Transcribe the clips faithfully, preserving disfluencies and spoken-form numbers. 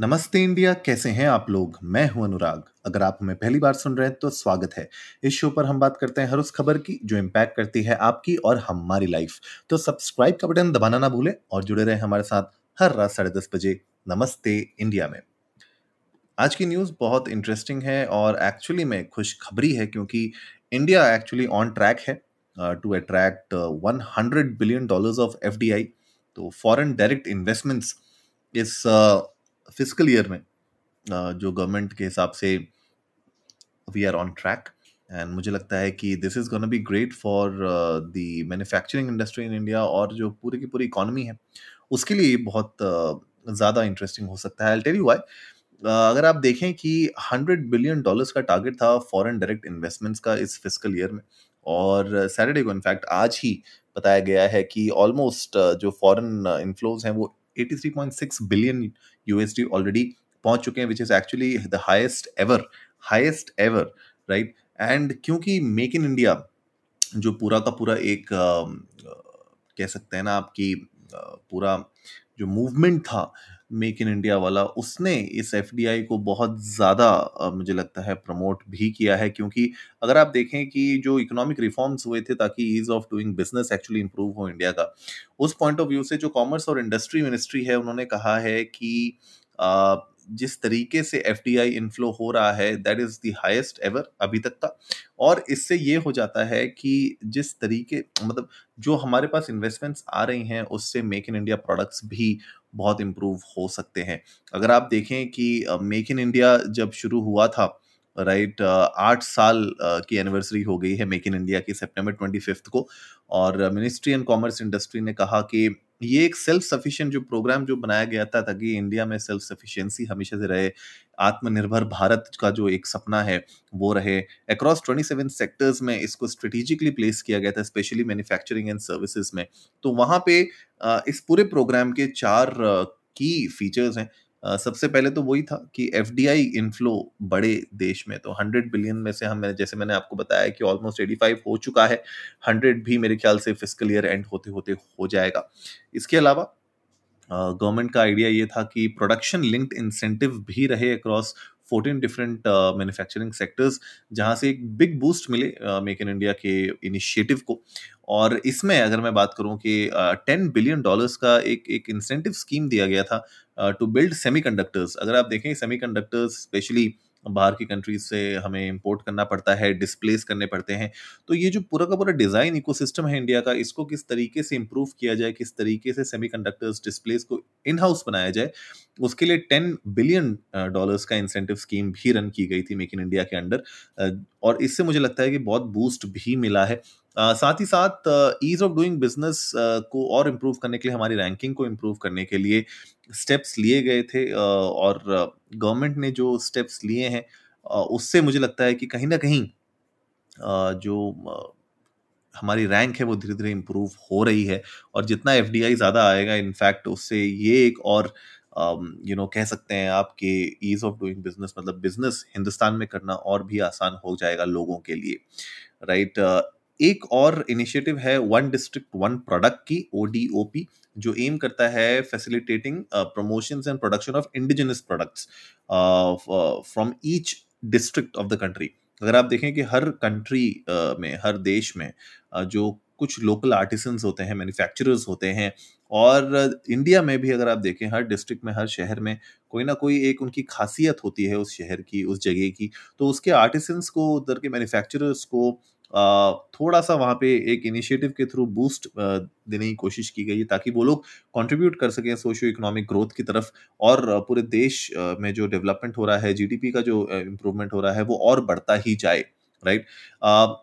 नमस्ते इंडिया, कैसे हैं आप लोग। मैं हूं अनुराग। अगर आप हमें पहली बार सुन रहे हैं तो स्वागत है। इस शो पर हम बात करते हैं हर उस खबर की जो इम्पैक्ट करती है आपकी और हमारी लाइफ। तो सब्सक्राइब का बटन दबाना ना भूलें और जुड़े रहें हमारे साथ हर रात साढ़े दस बजे नमस्ते इंडिया में। आज की न्यूज़ बहुत इंटरेस्टिंग है और एक्चुअली में खुशखबरी है, क्योंकि इंडिया एक्चुअली ऑन ट्रैक है to attract one hundred billion dollars of F D I, तो फॉरेन डायरेक्ट इन्वेस्टमेंट्स इस फिजिकल ईयर में जो गवर्नमेंट के हिसाब से we are on track. And मुझे लगता है कि this is gonna be great for the manufacturing industry in India, और जो पूरी की पूरी इकॉनमी है उसके लिए बहुत uh, ज़्यादा इंटरेस्टिंग हो सकता है। I tell you why. अगर आप देखें कि हंड्रेड बिलियन डॉलर्स का टारगेट था फॉरेन डायरेक्ट इन्वेस्टमेंट्स का इस फिजिकल ईयर में, और सैटरडे को इनफैक्ट आज ही बताया गया है कि ऑलमोस्ट uh, जो फॉरेन इनफ्लोज हैं वो तिरासी point six billion USD already पहुंच चुके हैं, which is actually the highest ever highest ever right. And क्योंकि मेक इन इंडिया जो पूरा का पूरा एक uh, कह सकते हैं ना आपकी uh, पूरा जो मूवमेंट था मेक इन इंडिया वाला, उसने इस एफडीआई को बहुत ज़्यादा uh, मुझे लगता है प्रमोट भी किया है। क्योंकि अगर आप देखें कि जो इकोनॉमिक रिफॉर्म्स हुए थे ताकि ease of doing business actually improve हो इंडिया का, उस पॉइंट ऑफ व्यू से जो कॉमर्स और इंडस्ट्री मिनिस्ट्री है उन्होंने कहा है कि uh, जिस तरीके से एफडीआई इनफ्लो हो रहा है that is the highest ever अभी तक का। और इससे ये हो जाता है कि जिस तरीके मतलब जो हमारे पास इन्वेस्टमेंट्स आ रही हैं उससे मेक इन इंडिया प्रोडक्ट्स भी बहुत इम्प्रूव हो सकते हैं। अगर आप देखें कि मेक इन इंडिया जब शुरू हुआ था राइट right, आठ साल की एनिवर्सरी हो गई है मेक इन इंडिया की सितंबर पच्चीस को, और मिनिस्ट्री एंड कॉमर्स इंडस्ट्री ने कहा कि ये एक सेल्फ सफिशिएंट जो प्रोग्राम जो बनाया गया था ताकि इंडिया में सेल्फ सफिशिएंसी हमेशा से रहे, आत्मनिर्भर भारत का जो एक सपना है वो रहे। अक्रॉस सत्ताईस सेक्टर्स में इसको स्ट्रेटेजिकली प्लेस किया गया था, स्पेशली मैन्युफैक्चरिंग एंड सर्विसेज में। तो वहाँ पे इस पूरे प्रोग्राम के चार की फीचर्स हैं। Uh, सबसे पहले तो वही था कि एफ डी आई इनफ्लो बड़े देश में, तो हंड्रेड बिलियन में से हम जैसे मैंने आपको बताया कि ऑलमोस्ट पचासी हो चुका है, हंड्रेड भी मेरे ख्याल से फिस्कल ईयर एंड होते होते हो जाएगा। इसके अलावा गवर्नमेंट uh, का आइडिया ये था कि प्रोडक्शन लिंक्ड इंसेंटिव भी रहे अक्रॉस चौदह डिफरेंट मैन्युफैक्चरिंग सेक्टर्स, जहाँ से एक बिग बूस्ट मिले मेक इन इंडिया के इनिशिएटिव को। और इसमें अगर मैं बात करूँ कि टेन बिलियन डॉलर्स का एक एक इंसेंटिव स्कीम दिया गया था टू बिल्ड सेमीकंडक्टर्स। अगर आप देखें सेमीकंडक्टर्स स्पेशली बाहर की कंट्रीज से हमें इंपोर्ट करना पड़ता है, डिस्प्लेस करने पड़ते हैं, तो ये जो पूरा का पूरा डिज़ाइन इकोसिस्टम है इंडिया का, इसको किस तरीके से इम्प्रूव किया जाए, किस तरीके से सेमीकंडक्टर्स डिस्प्लेस को इन हाउस बनाया जाए, उसके लिए टेन बिलियन डॉलर्स का इंसेंटिव स्कीम भी रन की गई थी मेक इन इंडिया के अंडर, और इससे मुझे लगता है कि बहुत बूस्ट भी मिला है। Uh, साथ ही साथ ईज़ ऑफ डूइंग बिजनेस को और इम्प्रूव करने के लिए, हमारी रैंकिंग को इम्प्रूव करने के लिए स्टेप्स लिए गए थे, uh, और गवर्नमेंट ने जो स्टेप्स लिए हैं uh, उससे मुझे लगता है कि कहीं ना कहीं uh, जो uh, हमारी रैंक है वो धीरे धीरे इम्प्रूव हो रही है। और जितना एफ डी आई ज़्यादा आएगा इनफैक्ट उससे ये एक और यू नो कह सकते हैं आपके ईज़ ऑफ डूइंग बिजनेस मतलब बिजनेस हिंदुस्तान में करना और भी आसान हो जाएगा लोगों के लिए राइट right? uh, एक और इनिशिएटिव है वन डिस्ट्रिक्ट वन प्रोडक्ट की ओ डी ओ पी, जो एम करता है facilitating promotions and production of indigenous products from each district of the country. अगर आप देखें कि हर कंट्री uh, में हर देश में uh, जो कुछ लोकल आर्टिसंस होते हैं, मैन्युफैक्चरर्स होते हैं, और इंडिया में भी अगर आप देखें हर डिस्ट्रिक्ट में हर शहर में कोई ना कोई एक उनकी खासियत होती है उस शहर की उस जगह की, तो उसके आर्टिसंस को उधर के मैन्युफैक्चरर्स को Uh, थोड़ा सा वहाँ पे एक इनिशिएटिव के थ्रू बूस्ट uh, देने की कोशिश की गई है ताकि वो लोग कंट्रीब्यूट कर सकें सोशियो इकोनॉमिक ग्रोथ की तरफ, और uh, पूरे देश uh, में जो डेवलपमेंट हो रहा है, जीडीपी का जो इम्प्रूवमेंट uh, हो रहा है वो और बढ़ता ही जाए राइट right? uh,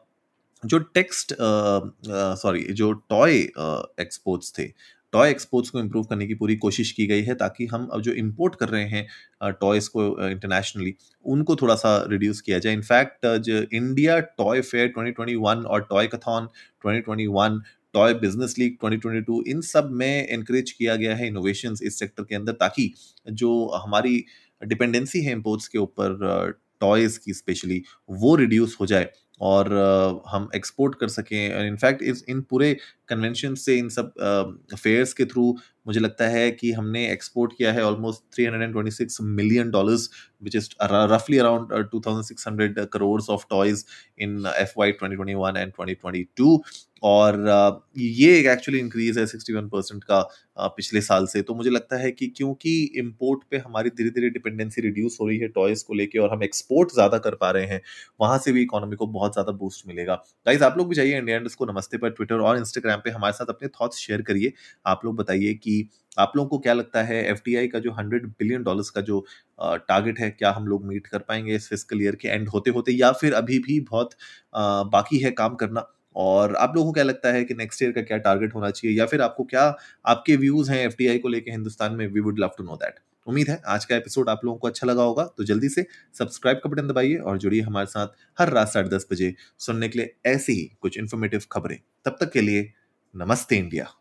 जो टेक्स्ट सॉरी uh, uh, जो टॉय एक्सपोर्ट्स uh, थे, टॉय एक्सपोर्ट्स को इम्प्रूव करने की पूरी कोशिश की गई है ताकि हम अब जो इम्पोर्ट कर रहे हैं टॉयज़ को इंटरनेशनली उनको थोड़ा सा रिड्यूस किया जाए। इनफैक्ट जो India toy fair twenty twenty one और toy कथॉन twenty twenty one, toy business league twenty twenty two, इन सब में इनकरेज किया गया है इनोवेशंस इस सेक्टर के अंदर, ताकि जो हमारी डिपेंडेंसी है इम्पोर्ट्स के ऊपर टॉयज़ की स्पेशली वो रिड्यूस हो जाए और अ, हम एक्सपोर्ट कर सकें। इनफैक्ट इस इन पूरे कन्वेंशन से, इन सब फेयर्स के थ्रू मुझे लगता है कि हमने एक्सपोर्ट किया है almost three hundred and twenty six million dollars which is रफली around two thousand six hundred crores of toys in F Y twenty twenty one and twenty twenty two और अ, ये एक एक्चुअली इंक्रीज है sixty one percent का uh, पिछले साल से। तो मुझे लगता है कि क्योंकि इम्पोर्ट पे हमारी धीरे धीरे डिपेंडेंसी रिड्यूस हो रही है टॉयज़ को लेके, और हम एक्सपोर्ट ज़्यादा कर पा रहे हैं, वहाँ से भी इकोनॉमी को बहुत ज़्यादा बूस्ट मिलेगा। गाइज, आप लोग भी जाइए इंडिया को नमस्ते पर ट्विटर और इंस्टाग्राम पे हमारे साथ अपने थॉट्स शेयर करिए। आप लोग बताइए कि आप लोगों को क्या लगता है एफडीआई का जो हंड्रेड बिलियन डॉलर्स का जो टारगेट है, क्या हम लोग मीट कर पाएंगे इस फिस्कल ईयर के एंड होते होते, या फिर अभी भी बहुत अ, बाकी है काम करना। और आप लोगों को क्या लगता है कि नेक्स्ट ईयर का क्या टारगेट होना चाहिए, या फिर आपको क्या आपके व्यूज हैं एफडीआई को लेके हिंदुस्तान में। We would love to know that. उम्मीद है आज का एपिसोड आप लोगों को अच्छा लगा होगा, तो जल्दी से सब्सक्राइब का बटन दबाइए और जुड़िए हमारे साथ हर रात साढ़े दस बजे सुनने के लिए ऐसी ही कुछ इन्फॉर्मेटिव खबरें। तब तक के लिए नमस्ते इंडिया।